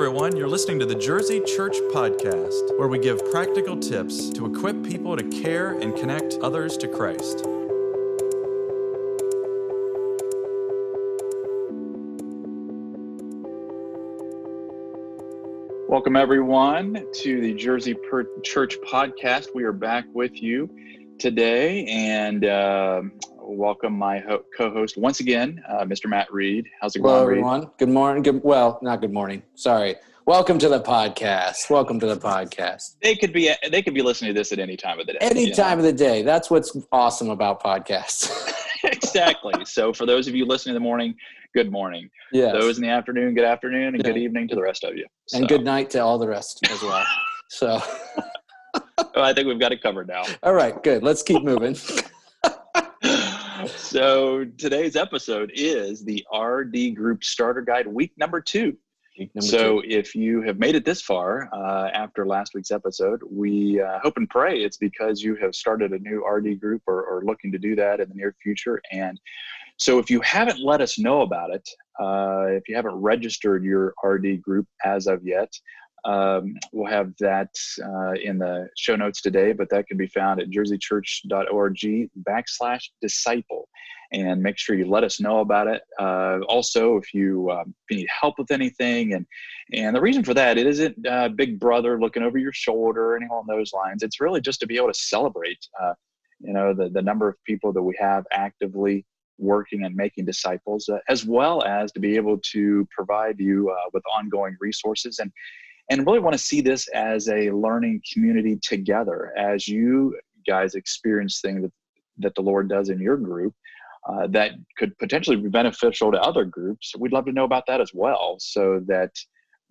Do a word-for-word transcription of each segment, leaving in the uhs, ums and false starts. everyone. You're listening to the Jersey Church Podcast, where we give practical tips to equip people to care and connect others to Christ. Welcome, everyone, to the Jersey Church Podcast. We are back with you today, and uh, welcome my ho- co-host once again, uh, Mister Matt Reed. How's it going, Hello, everyone. Reed? Good morning. Good, well, not good morning. Sorry. Welcome to the podcast. Welcome to the podcast. They could be they could be listening to this at any time of the day. Any you know? time of the day. That's what's awesome about podcasts. Exactly. So for those of you listening in the morning, good morning. Yes. Those in the afternoon, good afternoon, and yeah. good evening to the rest of you. So. And good night to all the rest as well. So well, I think we've got it covered now. All right, good. Let's keep moving. So today's episode is the R D Group Starter Guide, week number two. Week number so two. If you have made it this far uh, after last week's episode, we uh, hope and pray it's because you have started a new R D group or, or looking to do that in the near future. And so if you haven't let us know about it, uh, if you haven't registered your R D group as of yet, um, we'll have that uh, in the show notes today, but that can be found at jerseychurch.org backslash disciple. And make sure you let us know about it. Uh, also, if you, um, if you need help with anything, and and the reason for that, it isn't uh, Big Brother looking over your shoulder or anything along those lines. It's really just to be able to celebrate, uh, you know, the, the number of people that we have actively working and making disciples, uh, as well as to be able to provide you uh, with ongoing resources, and and really want to see this as a learning community together. As you guys experience things that, that the Lord does in your group uh, that could potentially be beneficial to other groups, we'd love to know about that as well, so that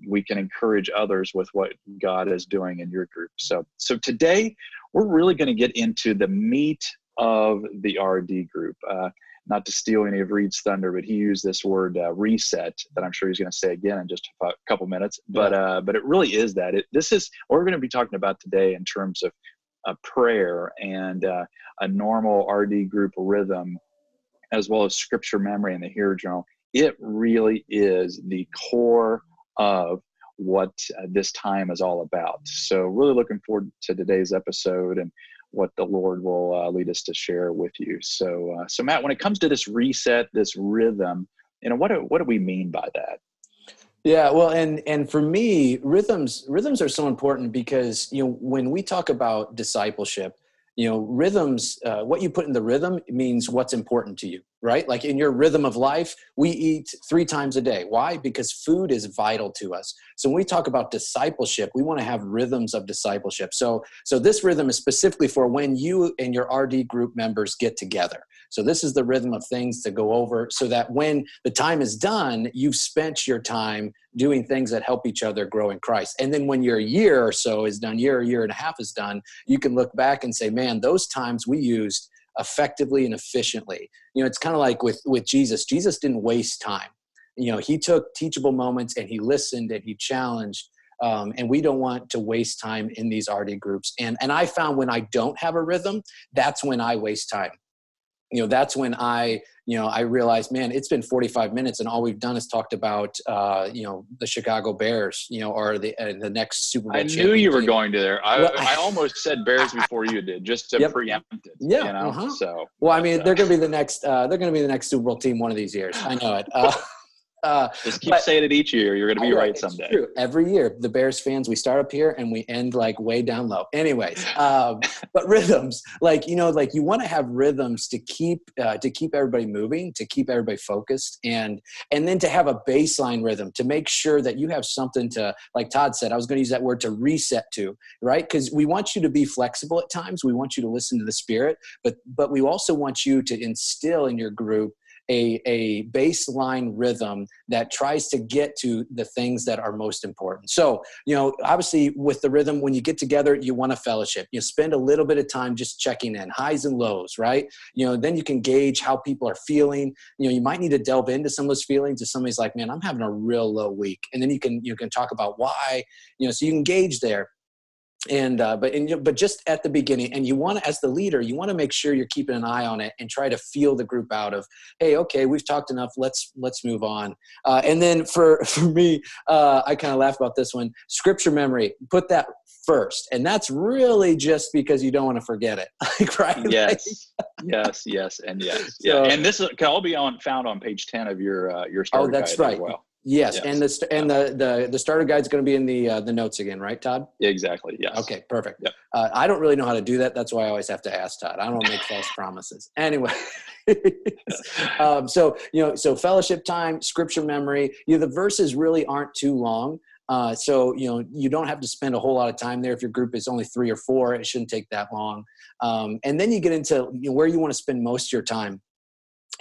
we can encourage others with what God is doing in your group. So, so today we're really going to get into the meat of the R D group. Uh, Not to steal any of Reed's thunder, but he used this word uh, reset that I'm sure he's going to say again in just a couple minutes. But uh, but it really is that. It, this is what we're going to be talking about today in terms of uh, prayer and uh, a normal R D group rhythm, as well as scripture memory and the H E A R. Journal. It really is the core of what uh, this time is all about. So really looking forward to today's episode and what the Lord will uh, lead us to share with you. So, uh, so Matt, when it comes to this reset, this rhythm, you know, what do, what do we mean by that? Yeah, well, and and for me, rhythms rhythms are so important because, you know, when we talk about discipleship, you know, rhythms, uh, what you put in the rhythm means what's important to you, right? Like in your rhythm of life, we eat three times a day. Why? Because food is vital to us. So when we talk about discipleship, we want to have rhythms of discipleship. So, so this rhythm is specifically for when you and your R D group members get together. So this is the rhythm of things to go over so that when the time is done, you've spent your time doing things that help each other grow in Christ. And then when your year or so is done, year or year and a half is done, you can look back and say, man, those times we used effectively and efficiently. You know, it's kind of like with, with Jesus. Jesus didn't waste time. You know, he took teachable moments and he listened and he challenged. Um, and we don't want to waste time in these R D groups. And, and I found when I don't have a rhythm, that's when I waste time. You know, that's when I, you know, I realized, man, it's been forty-five minutes and all we've done is talked about, uh, you know, the Chicago Bears, you know, or the uh, the next Super Bowl I knew you were going to there. I, well, I almost said Bears before you did, just to yep. preempt it. Yeah. You know? uh-huh. So. Well, I mean, uh, they're going to be the next, uh, they're going to be the next Super Bowl team one of these years. I know it. Uh, Uh, Just keep but, saying it each year. You're going to be right someday. It's true. Every year, the Bears fans, we start up here and we end like way down low. Anyways, um, but rhythms, like you know, like you want to have rhythms to keep uh, to keep everybody moving, to keep everybody focused, and and then to have a baseline rhythm to make sure that you have something to, like Todd said, I was going to use that word to reset to, right? Because we want you to be flexible at times. We want you to listen to the Spirit, but but we also want you to instill in your group A, a baseline rhythm that tries to get to the things that are most important. So, you know, obviously with the rhythm, when you get together, you want a fellowship. You spend a little bit of time just checking in, highs and lows, right? You know, then you can gauge how people are feeling. You know, you might need to delve into some of those feelings if somebody's like, man, I'm having a real low week. And then you can you can talk about why, you know, so you can gauge there. And, uh, but, and, but just at the beginning, and you want to, as the leader, you want to make sure you're keeping an eye on it and try to feel the group out of, hey, okay, we've talked enough. Let's, let's move on. Uh, and then for, for me, uh, I kind of laugh about this one, scripture memory, put that first. And that's really just because you don't want to forget it. Like, right? Yes. Like, yes. Yes. And yes. So, yeah. And this is, can all be on, found on page ten of your, uh, your starter guide. Oh, that's right. As well. Yes. yes, and the and the the, the starter guide is going to be in the uh, the notes again, right, Todd? Exactly. Yes. Okay. Perfect. Yep. Uh, I don't really know how to do that. That's why I always have to ask Todd. I don't make false promises. Anyway, um, so you know, so fellowship time, scripture memory. You know, the verses really aren't too long, uh, so you know you don't have to spend a whole lot of time there. If your group is only three or four, it shouldn't take that long. Um, and then you get into you know, where you want to spend most of your time.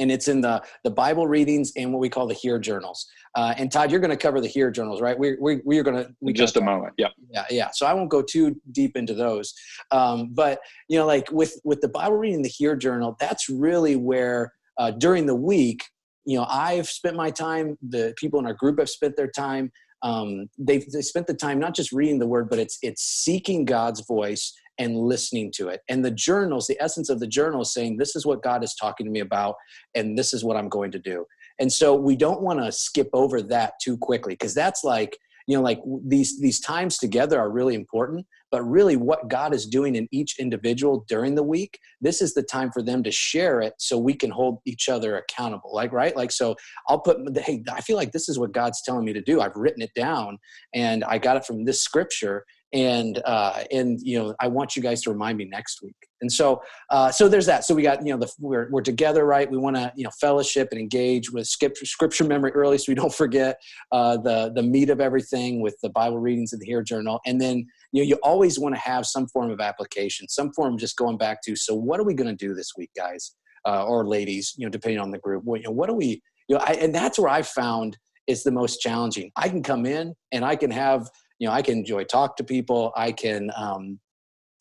And it's in the, the Bible readings and what we call the H E A R journals. Uh, and Todd, you're going to cover the H E A R journals, right? We we we are going to in just a moment. Yeah. Yeah. Yeah. So I won't go too deep into those. Um, but you know, like with, with the Bible reading, the H E A R journal, that's really where uh, during the week, you know, I've spent my time, the people in our group have spent their time. Um, they've they spent the time, not just reading the word, but it's, it's seeking God's voice and listening to it. And the journals, the essence of the journal is saying, this is what God is talking to me about, and this is what I'm going to do. And so we don't want to skip over that too quickly, because that's like, you know, like these, these times together are really important, but really what God is doing in each individual during the week, this is the time for them to share it so we can hold each other accountable. Like, right? Like, so I'll put, hey, I feel like this is what God's telling me to do. I've written it down and I got it from this scripture. And, uh, and, you know, I want you guys to remind me next week. And so, uh, so there's that. So we got, you know, the, we're, we're together, right? We want to, you know, fellowship and engage with scripture memory early. So we don't forget, uh, the, the meat of everything with the Bible readings and the H E A R journal. And then, you know, you always want to have some form of application, some form of just going back to, so what are we going to do this week, guys, uh, or ladies, you know, depending on the group, what, you know, what do we, you know, I, and that's where I found it's the most challenging. I can come in and I can have, you know, I can enjoy talk to people. I can, um,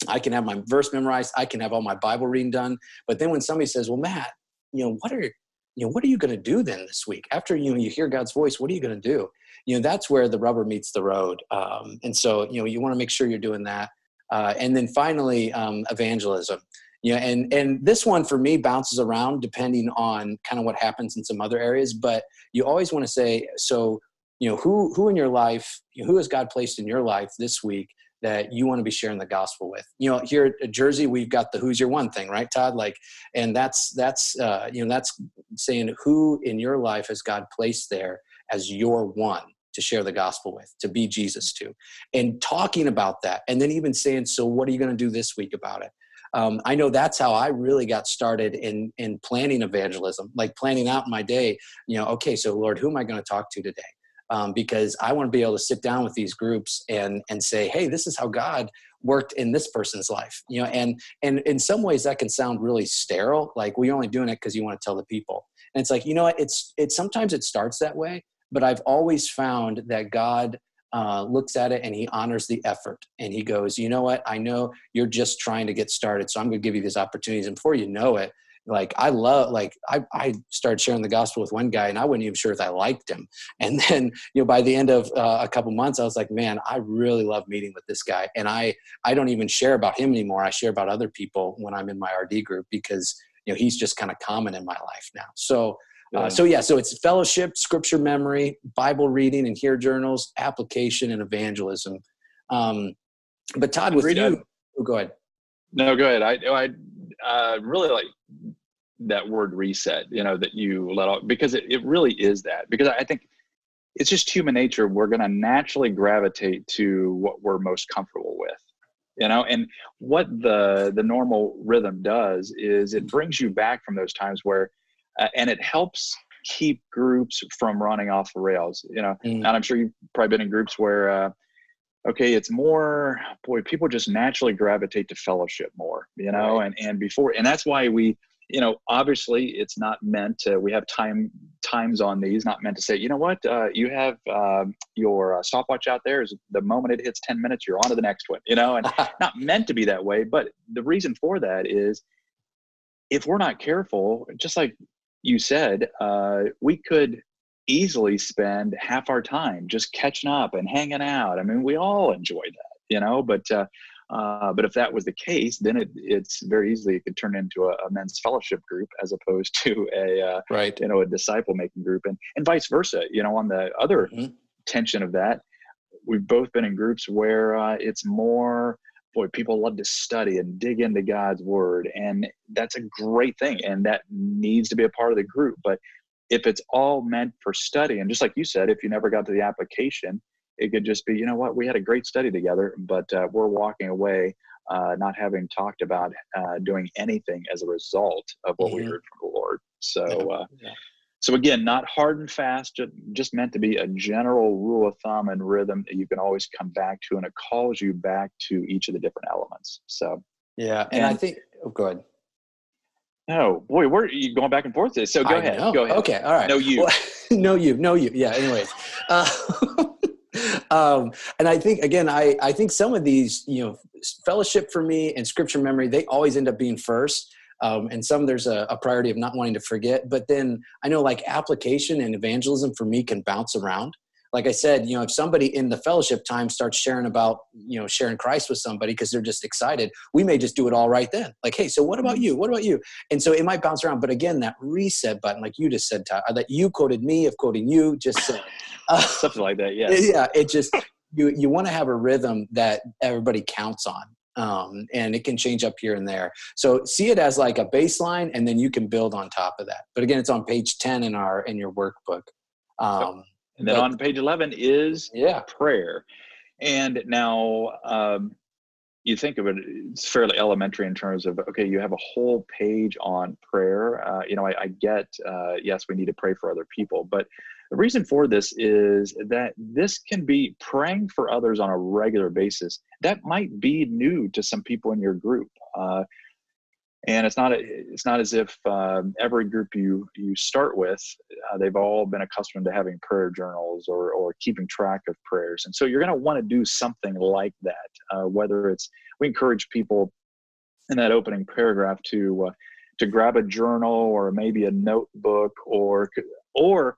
I can have my verse memorized. I can have all my Bible reading done. But then when somebody says, well, Matt, you know, what are, you know, what are you going to do then this week? After, you know, you hear God's voice, what are you going to do? You know, that's where the rubber meets the road. Um, and so, you know, you want to make sure you're doing that. Uh, and then finally, um, evangelism. You know, and, and this one for me bounces around depending on kind of what happens in some other areas. But you always want to say, so, you know, who, who in your life, you know, who has God placed in your life this week that you want to be sharing the gospel with? You know, here at Jersey, we've got the, who's your one thing, right, Todd? Like, and that's, that's, uh, you know, that's saying who in your life has God placed there as your one to share the gospel with, to be Jesus to, and talking about that. And then even saying, so what are you going to do this week about it? Um, I know that's how I really got started in, in planning evangelism, like planning out my day, you know, okay, so Lord, who am I going to talk to today? Um, because I want to be able to sit down with these groups and, and say, hey, this is how God worked in this person's life. You know, and, and in some ways that can sound really sterile. Like, well, you're only doing it because you want to tell the people. And it's like, you know what, it's, it's, sometimes it starts that way, but I've always found that God uh, looks at it and he honors the effort and he goes, you know what, I know you're just trying to get started. So I'm going to give you these opportunities. And before you know it, Like I love, like I, I started sharing the gospel with one guy and I wasn't even sure if I liked him. And then, you know, by the end of uh, a couple months, I was like, man, I really love meeting with this guy. And I, I don't even share about him anymore. I share about other people when I'm in my R D group because, you know, he's just kind of common in my life now. So, uh, yeah. so yeah, so it's fellowship, scripture memory, Bible reading and H E A R journals, application and evangelism. Um, but Todd, with Reed, you, oh, go ahead. No, go ahead. I, I uh, really like that word reset, you know, that you let off, because it, it really is that, because I think it's just human nature. We're going to naturally gravitate to what we're most comfortable with, you know, and what the, the normal rhythm does is it brings you back from those times where, uh, and it helps keep groups from running off the rails, you know, mm. and I'm sure you've probably been in groups where, uh, okay, it's more, boy, people just naturally gravitate to fellowship more, you know, right. and, and before, and that's why we, you know, obviously it's not meant to, we have time times on these, not meant to say, you know what, uh, you have uh, your uh, stopwatch out there is the moment it hits ten minutes, you're on to the next one, you know, and not meant to be that way. But the reason for that is if we're not careful, just like you said, uh, we could easily spend half our time just catching up and hanging out. I mean, we all enjoy that. you know, but uh, uh, but if that was the case, then it it's very easily it could turn into a, a men's fellowship group as opposed to a uh, right. you know, a disciple making group, and and vice versa. You know, on the other mm-hmm. tension of that, we've both been in groups where uh, it's more. Boy, people love to study and dig into God's word, and that's a great thing, and that needs to be a part of the group. But if it's all meant for study, and just like you said, if you never got to the application, it could just be, you know what, we had a great study together, but uh, we're walking away uh, not having talked about uh, doing anything as a result of what mm-hmm. we heard from the Lord. So, uh, yeah. so again, not hard and fast, just meant to be a general rule of thumb and rhythm that you can always come back to, and it calls you back to each of the different elements. So, yeah, and, and I think, oh, go ahead. No, boy, we're you going back and forth this. So go I ahead, know. go ahead. Okay, all right. No you. Well, no you, no you. Yeah, anyways. uh, um, and I think, again, I, I think some of these, you know, fellowship for me and scripture memory, they always end up being first. Um, and some there's a, a priority of not wanting to forget. But then I know like application and evangelism for me can bounce around. Like I said, you know, if somebody in the fellowship time starts sharing about, you know, sharing Christ with somebody because they're just excited, we may just do it all right then. Like, hey, so what about you? What about you? And so it might bounce around. But again, that reset button, like you just said, Todd, that you quoted me of quoting you, just said, uh, something like that. Yeah. Yeah. It just, you, you want to have a rhythm that everybody counts on. Um, and it can change up here and there. So see it as like a baseline, and then you can build on top of that. But again, it's on page ten in our in your workbook. Um, and then but, on page eleven is yeah. prayer. And now um, you think of it, it's fairly elementary in terms of, okay, you have a whole page on prayer. Uh, you know, I, I get, uh, yes, we need to pray for other people. But the reason for this is that this can be praying for others on a regular basis. That might be new to some people in your group. Uh, and it's not a, it's not as if um, every group you, you start with, uh, they've all been accustomed to having prayer journals or, or keeping track of prayers. And so you're going to want to do something like that, uh, whether it's, we encourage people in that opening paragraph to, uh, to grab a journal or maybe a notebook or, or,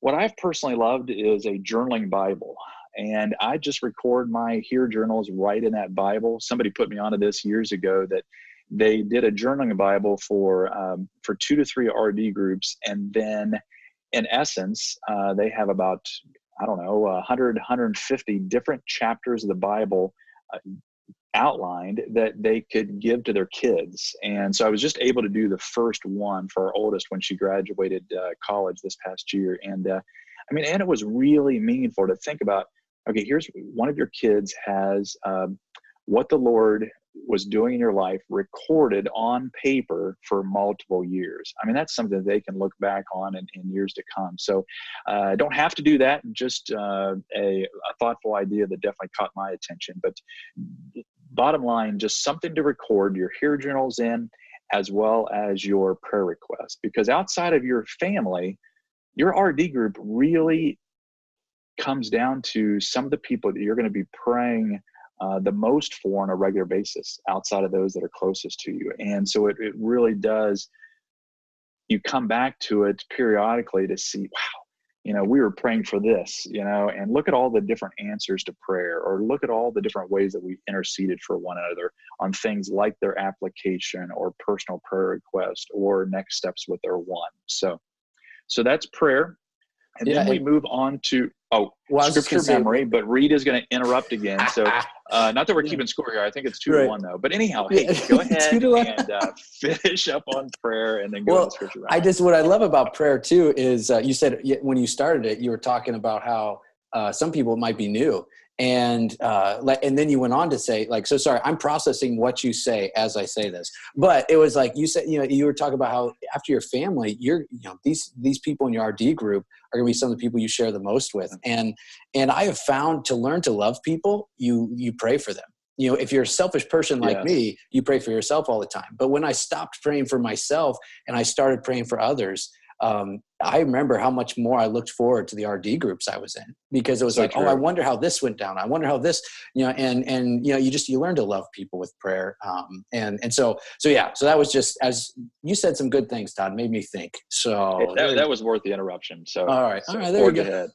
what I've personally loved is a journaling Bible, and I just record my H E A R journals right in that Bible. Somebody put me onto this years ago that they did a journaling Bible for um, for two to three R D groups, and then in essence, uh, they have about, I don't know, one hundred, one hundred fifty different chapters of the Bible uh, outlined that they could give to their kids. And so I was just able to do the first one for our oldest when she graduated uh, college this past year. And uh, I mean, and it was really meaningful to think about, okay, here's one of your kids has um, what the Lord was doing in your life recorded on paper for multiple years. I mean, that's something that they can look back on in, in years to come. So uh, don't have to do that. Just uh, a, a thoughtful idea that definitely caught my attention, but bottom line, just something to record your H E A R journals in, as well as your prayer requests. Because outside of your family, your R D group really comes down to some of the people that you're going to be praying uh, the most for on a regular basis, outside of those that are closest to you. And so it, it really does, you come back to it periodically to see, wow, you know, we were praying for this, you know, and look at all the different answers to prayer, or look at all the different ways that we interceded for one another on things like their application or personal prayer request or next steps with their one. So, so that's prayer. And yeah, then we and, move on to, oh, well, scripture memory, but Reed is going to interrupt again. So uh, not that we're yeah. keeping score here. I think it's two right. to one though. But anyhow, hey, yeah. go ahead and uh, finish up on prayer and then go well, to scripture memory. I just, what I love about prayer too is uh, you said when you started it, you were talking about how uh, some people might be new. And uh, and then you went on to say, like, so sorry, I'm processing what you say as I say this. But it was like you said, you know, you were talking about how after your family, you're, you know, these these people in your R D group are going to be some of the people you share the most with. And and I have found to learn to love people, you you pray for them. You know, if you're a selfish person like yes. me, you pray for yourself all the time. But when I stopped praying for myself and I started praying for others, Um, I remember how much more I looked forward to the R D groups I was in, because it was so like, true. Oh, I wonder how this went down. I wonder how this, you know, and, and, you know, you just, you learn to love people with prayer. Um, and, and so, so yeah, so that was just, as you said, some good things, Todd, made me think. So that, that was worth the interruption. So, all right. So all right. There we go.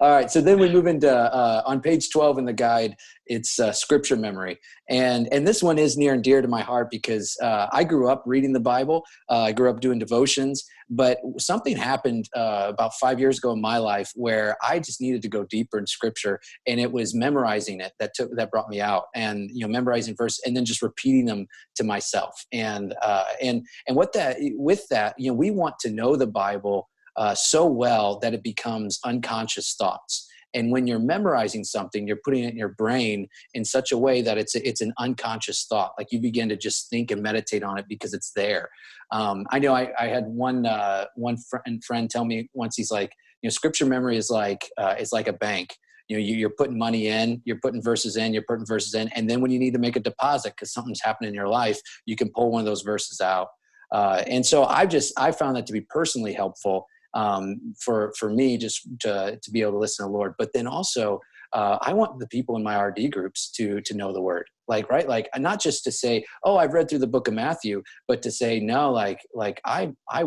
All right. So then we move into, uh, on page twelve in the guide, it's uh, scripture memory. And, and this one is near and dear to my heart because uh, I grew up reading the Bible. Uh, I grew up doing devotions, but something happened uh, about five years ago in my life where I just needed to go deeper in scripture. And it was memorizing it that took, that brought me out, and, you know, memorizing verse and then just repeating them to myself. And, uh, and, and what that, with that, you know, we want to know the Bible Uh, so well that it becomes unconscious thoughts. And when you're memorizing something, you're putting it in your brain in such a way that it's a, it's an unconscious thought. Like you begin to just think and meditate on it because it's there. Um, I know I, I had one uh, one friend friend tell me once, he's like, you know, scripture memory is like uh, it's like a bank. You know, you, you're putting money in, you're putting verses in, you're putting verses in, and then when you need to make a deposit because something's happened in your life, you can pull one of those verses out. Uh, and so I just I found that to be personally helpful. Um, for, for me, just to, to be able to listen to the Lord. But then also, uh, I want the people in my R D groups to, to know the word, like, right. Like not just to say, oh, I've read through the book of Matthew, but to say, no, like, like I, I,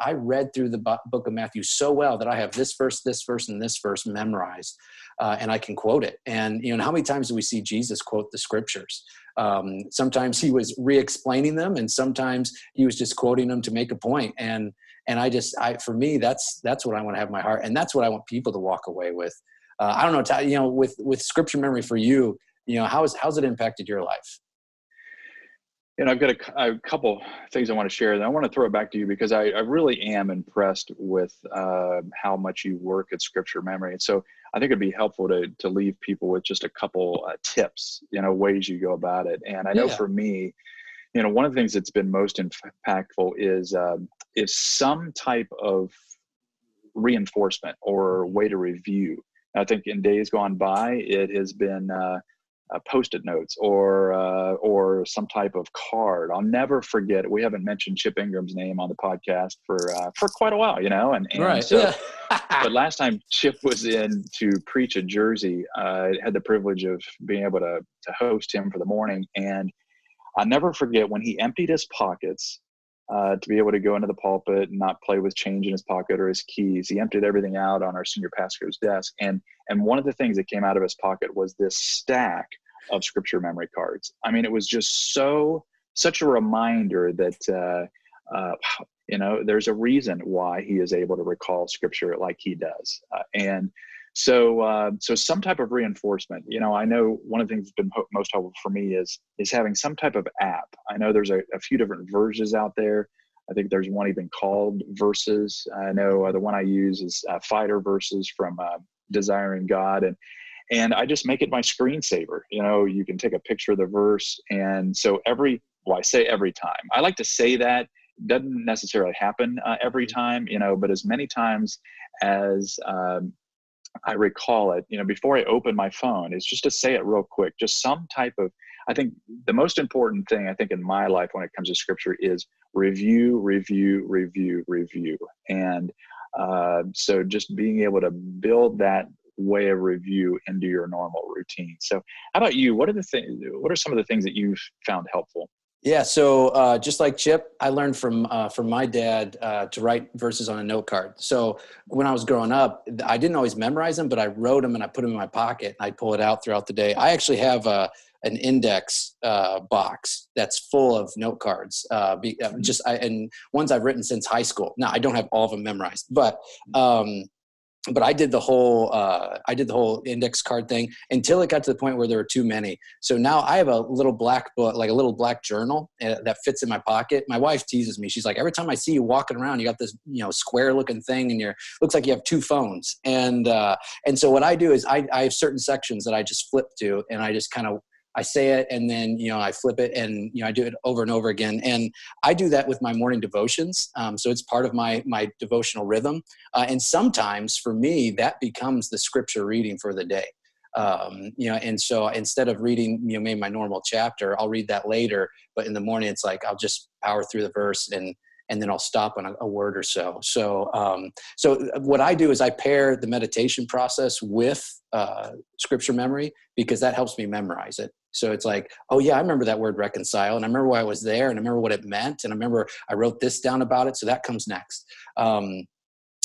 I read through the book of Matthew so well that I have this verse, this verse, and this verse memorized, uh, and I can quote it. And, you know, how many times do we see Jesus quote the scriptures? Um, sometimes he was re-explaining them, and sometimes he was just quoting them to make a point. And, and I just, I, for me, that's, that's what I want to have in my heart. And that's what I want people to walk away with. Uh, I don't know, Todd, you know, with, with scripture memory for you, you know, how is, how's it impacted your life? And I've got a, a couple things I want to share, and I want to throw it back to you because I, I really am impressed with uh, how much you work at scripture memory. And so I think it'd be helpful to to leave people with just a couple uh, tips, you know, ways you go about it. And I know yeah. for me, you know, one of the things that's been most impactful is um, is some type of reinforcement or way to review. And I think in days gone by, it has been uh, uh, Post-it notes or uh, or some type of card. I'll never forget it. We haven't mentioned Chip Ingram's name on the podcast for uh, for quite a while, you know. And, and right. So, yeah. But last time Chip was in to preach at Jersey, uh, I had the privilege of being able to to host him for the morning. And I'll never forget when he emptied his pockets uh, to be able to go into the pulpit and not play with change in his pocket or his keys. He emptied everything out on our senior pastor's desk. And and one of the things that came out of his pocket was this stack of scripture memory cards. I mean, it was just so, such a reminder that, uh, uh, you know, there's a reason why he is able to recall scripture like he does. Uh, and So, uh, so some type of reinforcement. You know, I know one of the things that's been ho- most helpful for me is is having some type of app. I know there's a, a few different versions out there. I think there's one even called Verses. I know uh, the one I use is uh, Fighter Verses from uh, Desiring God, and and I just make it my screensaver. You know, you can take a picture of the verse, and so every well, I say every time. I like to say that. Doesn't necessarily happen uh, every time, you know, but as many times as um, I recall it, you know, before I open my phone, is just to say it real quick, just some type of, I think the most important thing I think in my life when it comes to scripture is review, review, review, review. And uh, so just being able to build that way of review into your normal routine. So how about you? What are the things, what are some of the things that you've found helpful? Yeah, so uh, just like Chip, I learned from uh, from my dad uh, to write verses on a note card. So when I was growing up, I didn't always memorize them, but I wrote them and I put them in my pocket, and I'd pull it out throughout the day. I actually have a, an index uh, box that's full of note cards, uh, be, just I, and ones I've written since high school. Now, I don't have all of them memorized, but um, but I did the whole uh, I did the whole index card thing until it got to the point where there were too many. So now I have a little black book, like a little black journal that fits in my pocket. My wife teases me. She's like, every time I see you walking around, you got this, you know, square looking thing, and you're looks like you have two phones. And uh, and so what I do is I, I have certain sections that I just flip to, and I just kind of. I say it, and then, you know, I flip it, and, you know, I do it over and over again. And I do that with my morning devotions. Um, so it's part of my, my devotional rhythm. Uh, and sometimes for me, that becomes the scripture reading for the day. Um, you know, and so instead of reading, you know, maybe my normal chapter, I'll read that later, but in the morning, it's like, I'll just power through the verse and, and then I'll stop on a, a word or so. So, um, so what I do is I pair the meditation process with uh, scripture memory, because that helps me memorize it. So it's like, oh yeah, I remember that word reconcile, and I remember why I was there, and I remember what it meant, and I remember I wrote this down about it. So that comes next. Um,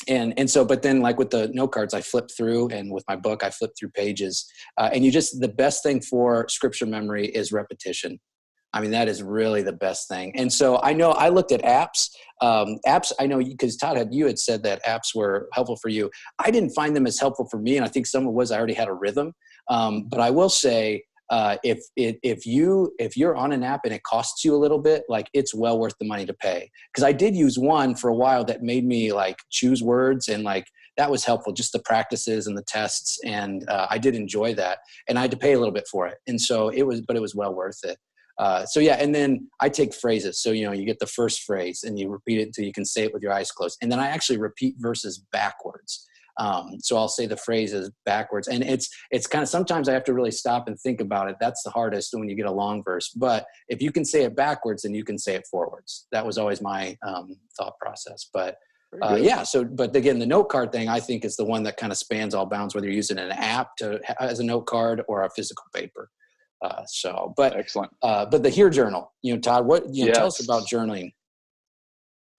And and so, but then like with the note cards, I flip through, and with my book, I flip through pages. Uh, and you just, the best thing for scripture memory is repetition. I mean, that is really the best thing. And so I know I looked at apps, um, apps. I know you, cause Todd had, you had said that apps were helpful for you. I didn't find them as helpful for me. And I think some of it was, I already had a rhythm. Um, but I will say, uh, if, if, if you, if you're on an app and it costs you a little bit, like it's well worth the money to pay. Cause I did use one for a while that made me like choose words, and like, that was helpful, just the practices and the tests. And, uh, I did enjoy that, and I had to pay a little bit for it. And so it was, but it was well worth it. Uh, so yeah, and then I take phrases. So, you know, you get the first phrase and you repeat it until you can say it with your eyes closed. And then I actually repeat verses backwards. Um, so I'll say the phrases backwards, and it's, it's kind of, sometimes I have to really stop and think about it. That's the hardest when you get a long verse, but if you can say it backwards, then you can say it forwards. That was always my, um, thought process, but, uh, yeah. So, but again, the note card thing, I think, is the one that kind of spans all bounds, whether you're using an app to, as a note card or a physical paper. Uh, so, but, excellent. Uh, but the H E A R. Journal, you know, Todd, what, you know, yes. Tell us about journaling.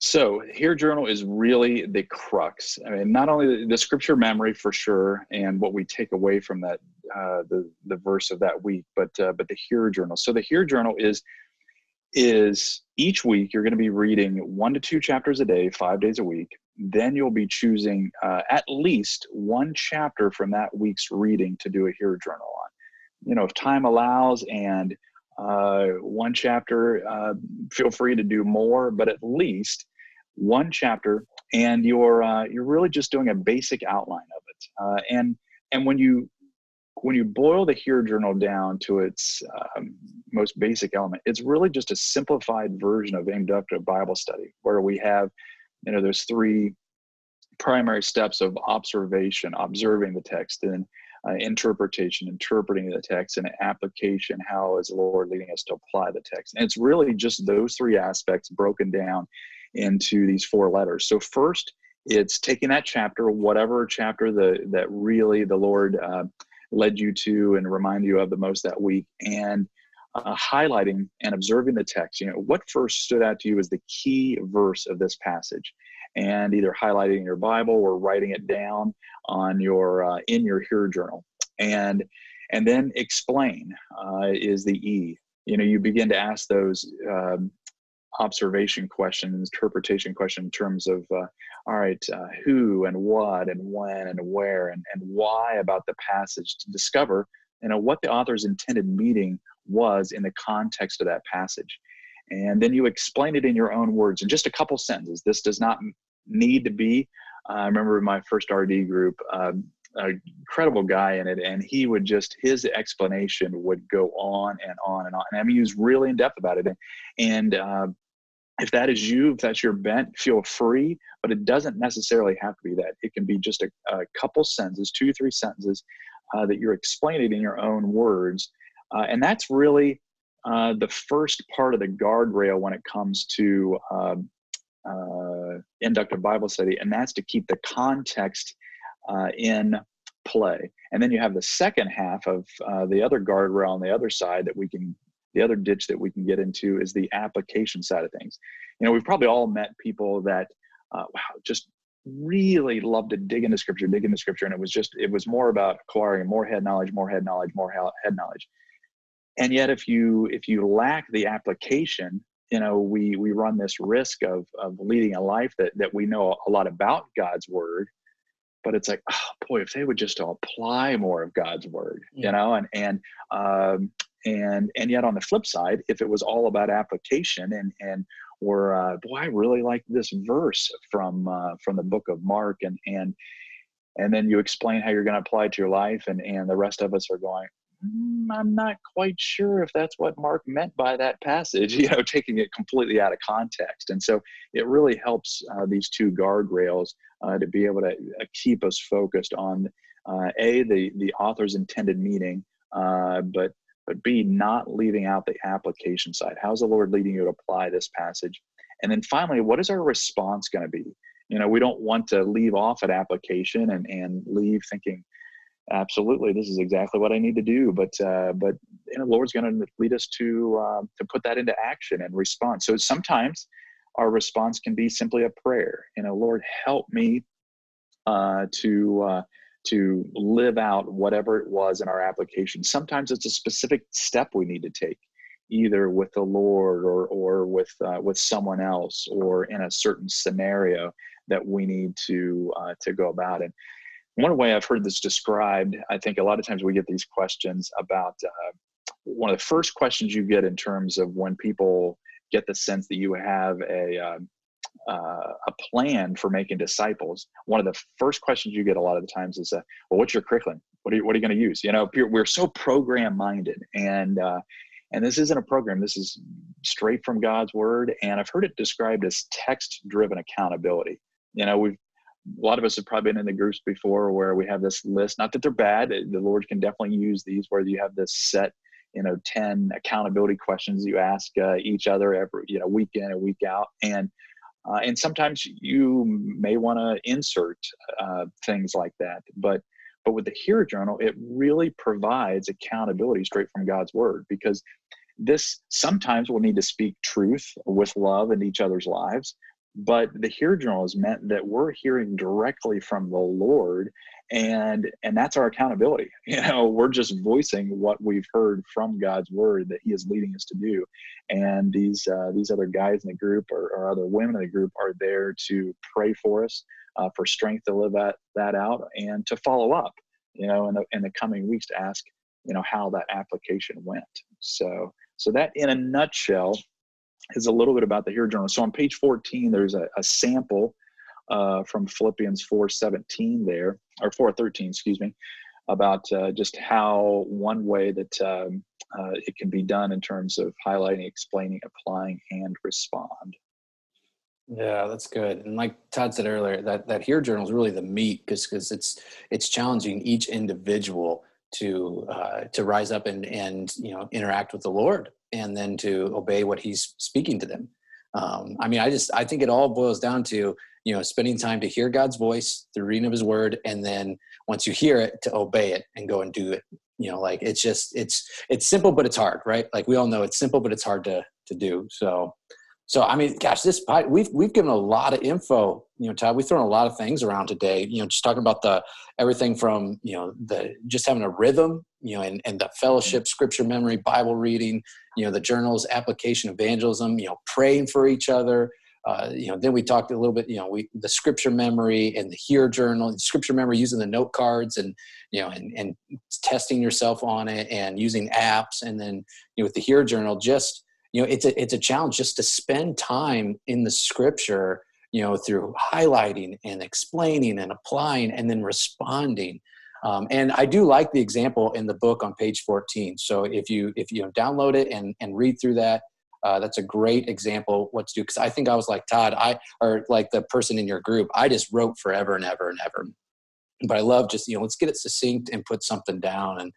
So H E A R. Journal is really the crux. I mean, not only the, the scripture memory for sure, and what we take away from that, uh, the, the verse of that week, but, uh, but the H E A R. Journal. So the H E A R. Journal is, is each week you're going to be reading one to two chapters a day, five days a week. Then you'll be choosing, uh, at least one chapter from that week's reading to do a H E A R. Journal on. You know, if time allows, and uh, one chapter, uh, feel free to do more, but at least one chapter, and you're, uh, you're really just doing a basic outline of it. Uh, and, and when you, when you boil the H E A R. Journal down to its um, most basic element, it's really just a simplified version of inductive Bible study, where we have, you know, there's three primary steps of observation, observing the text, and Uh, interpretation, interpreting the text, and application. How is the Lord leading us to apply the text? And it's really just those three aspects broken down into these four letters. So first, it's taking that chapter, whatever chapter the, that really the Lord uh, led you to and remind you of the most that week, and uh, highlighting and observing the text. You know, what first stood out to you as the key verse of this passage? And either highlighting your Bible or writing it down on your uh, in your H E A R. Journal, and and then explain uh, is the E. You know, you begin to ask those um, observation questions, interpretation questions in terms of uh, all right, uh, who and what and when and where and and why about the passage, to discover you know what the author's intended meaning was in the context of that passage. And then you explain it in your own words in just a couple sentences. This does not need to be. Uh, I remember my first R D group, um, an incredible guy in it, and he would just, his explanation would go on and on and on. And I mean, he was really in depth about it. And, and uh, if that is you, if that's your bent, feel free, but it doesn't necessarily have to be that. It can be just a, a couple sentences, two, three sentences uh, that you're explaining in your own words. Uh, and that's really Uh, the first part of the guardrail when it comes to uh, uh, inductive Bible study, and that's to keep the context uh, in play. And then you have the second half of uh, the other guardrail on the other side that we can, the other ditch that we can get into is the application side of things. You know, we've probably all met people that uh, wow, just really loved to dig into scripture, dig into scripture, and it was just, it was more about acquiring more head knowledge, more head knowledge, more head knowledge. And yet, if you if you lack the application, you know, we we run this risk of of leading a life that that we know a lot about God's word, but it's like, oh boy, if they would just apply more of God's word, yeah. you know, and and um, and and yet on the flip side, if it was all about application and and or uh, boy, I really like this verse from uh, from the book of Mark, and and and then you explain how you're going to apply it to your life, and and the rest of us are going, I'm not quite sure if that's what Mark meant by that passage, you know, taking it completely out of context. And so it really helps uh, these two guardrails uh, to be able to uh, keep us focused on, uh, A, the, the author's intended meaning, uh, but, but B, not leaving out the application side. How's the Lord leading you to apply this passage? And then finally, what is our response going to be? You know, we don't want to leave off at application and, and leave thinking, absolutely, this is exactly what I need to do. But uh, but you know, the Lord's going to lead us to uh, to put that into action and respond. So sometimes our response can be simply a prayer. You know, Lord, help me uh, to uh, to live out whatever it was in our application. Sometimes it's a specific step we need to take, either with the Lord or or with uh, with someone else, or in a certain scenario that we need to uh, to go about it. One way I've heard this described, I think a lot of times we get these questions about uh, one of the first questions you get in terms of when people get the sense that you have a uh, uh, a plan for making disciples. One of the first questions you get a lot of the times is, uh, well, what's your curriculum? What are you, what are you going to use? You know, we're so program minded, and uh, and this isn't a program. This is straight from God's word. And I've heard it described as text driven accountability. You know, we've a lot of us have probably been in the groups before where we have this list, not that they're bad. The Lord can definitely use these, where you have this set, you know, ten accountability questions you ask uh, each other every, you know, week in and week out. And, uh, and sometimes you may want to insert uh, things like that. But, but with the H E A R Journal, it really provides accountability straight from God's word, because this sometimes we'll need to speak truth with love in each other's lives. But the H E A R Journal is meant that we're hearing directly from the Lord, and and that's our accountability. You know, we're just voicing what we've heard from God's word that He is leading us to do. And these uh, these other guys in the group, or, or other women in the group, are there to pray for us, uh, for strength to live that, that out, and to follow up, you know, in the, in the coming weeks to ask, you know, how that application went. So so that, in a nutshell, is a little bit about the H E A R Journal. So on page fourteen, there's a, a sample uh, from Philippians four seventeen there, or four thirteen, excuse me, about uh, just how one way that um, uh, it can be done in terms of highlighting, explaining, applying, and respond. Yeah, that's good. And like Todd said earlier, that, that H E A R Journal is really the meat, because because it's it's challenging each individual to uh, to rise up and and you know interact with the Lord, and then to obey what He's speaking to them. Um, I mean, I just, I think it all boils down to, you know, spending time to hear God's voice through reading of His word. And then once you hear it, to obey it and go and do it, you know, like it's just, it's, it's simple, but it's hard, right? Like we all know it's simple, but it's hard to, to do. So, so, I mean, gosh, this, we've, we've given a lot of info, you know, Todd, we've thrown a lot of things around today, you know, just talking about the, everything from, you know, the, just having a rhythm, you know, and, and the fellowship, scripture memory, Bible reading, you know, the journals, application, evangelism, you know, praying for each other. Uh, you know, then we talked a little bit, you know, we, the scripture memory and the H E A R Journal, and scripture memory using the note cards, and, you know, and, and testing yourself on it, and using apps. And then, you know, with the H E A R Journal, just, you know, it's a, it's a challenge just to spend time in the scripture, you know, through highlighting and explaining and applying and then responding. Um, and I do like the example in the book on page fourteen. So if you if you download it and, and read through that, uh, that's a great example of what to do. Because I think I was like Todd, I or like the person in your group, I just wrote forever and ever and ever. But I love just, you know, let's get it succinct and put something down. And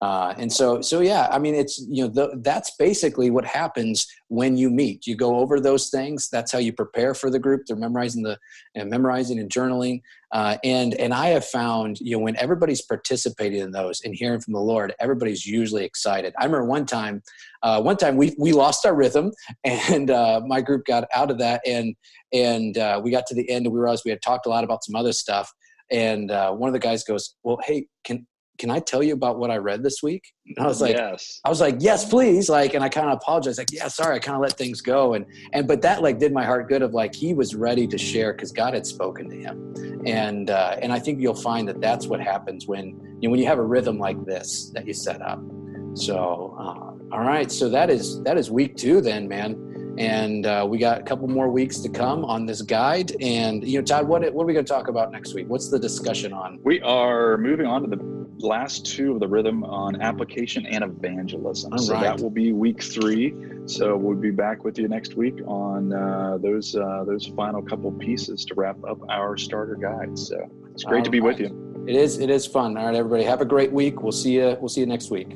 uh, and so, so yeah, I mean, it's, you know, the, that's basically what happens when you meet. You go over those things. That's how you prepare for the group. They're memorizing the and memorizing and journaling. Uh, and, and I have found, you know, when everybody's participating in those and hearing from the Lord, everybody's usually excited. I remember one time, uh, one time we, we lost our rhythm, and, uh, my group got out of that, and, and, uh, we got to the end, and we realized we had talked a lot about some other stuff. And, uh, one of the guys goes, well, hey, can, can I tell you about what I read this week? And I was like, yes. I was like, yes, please. Like, and I kind of apologized. Like, yeah, sorry. I kind of let things go. And, and, but that like did my heart good, of like, he was ready to share because God had spoken to him. And, uh, and I think you'll find that that's what happens when, you know, when you have a rhythm like this that you set up. So, uh, all right. So that is, that is week two then, man. And, uh, we got a couple more weeks to come on this guide. And, you know, Todd, what, what are we going to talk about next week? What's the discussion on? We are moving on to the last two of the rhythm on application and evangelism. All so right. That will be week three. So we'll be back with you next week on uh, those uh, those final couple pieces to wrap up our starter guide. So it's great All to be right. with you. It is. It is fun. All right, everybody, have a great week. We'll see you. We'll see you next week.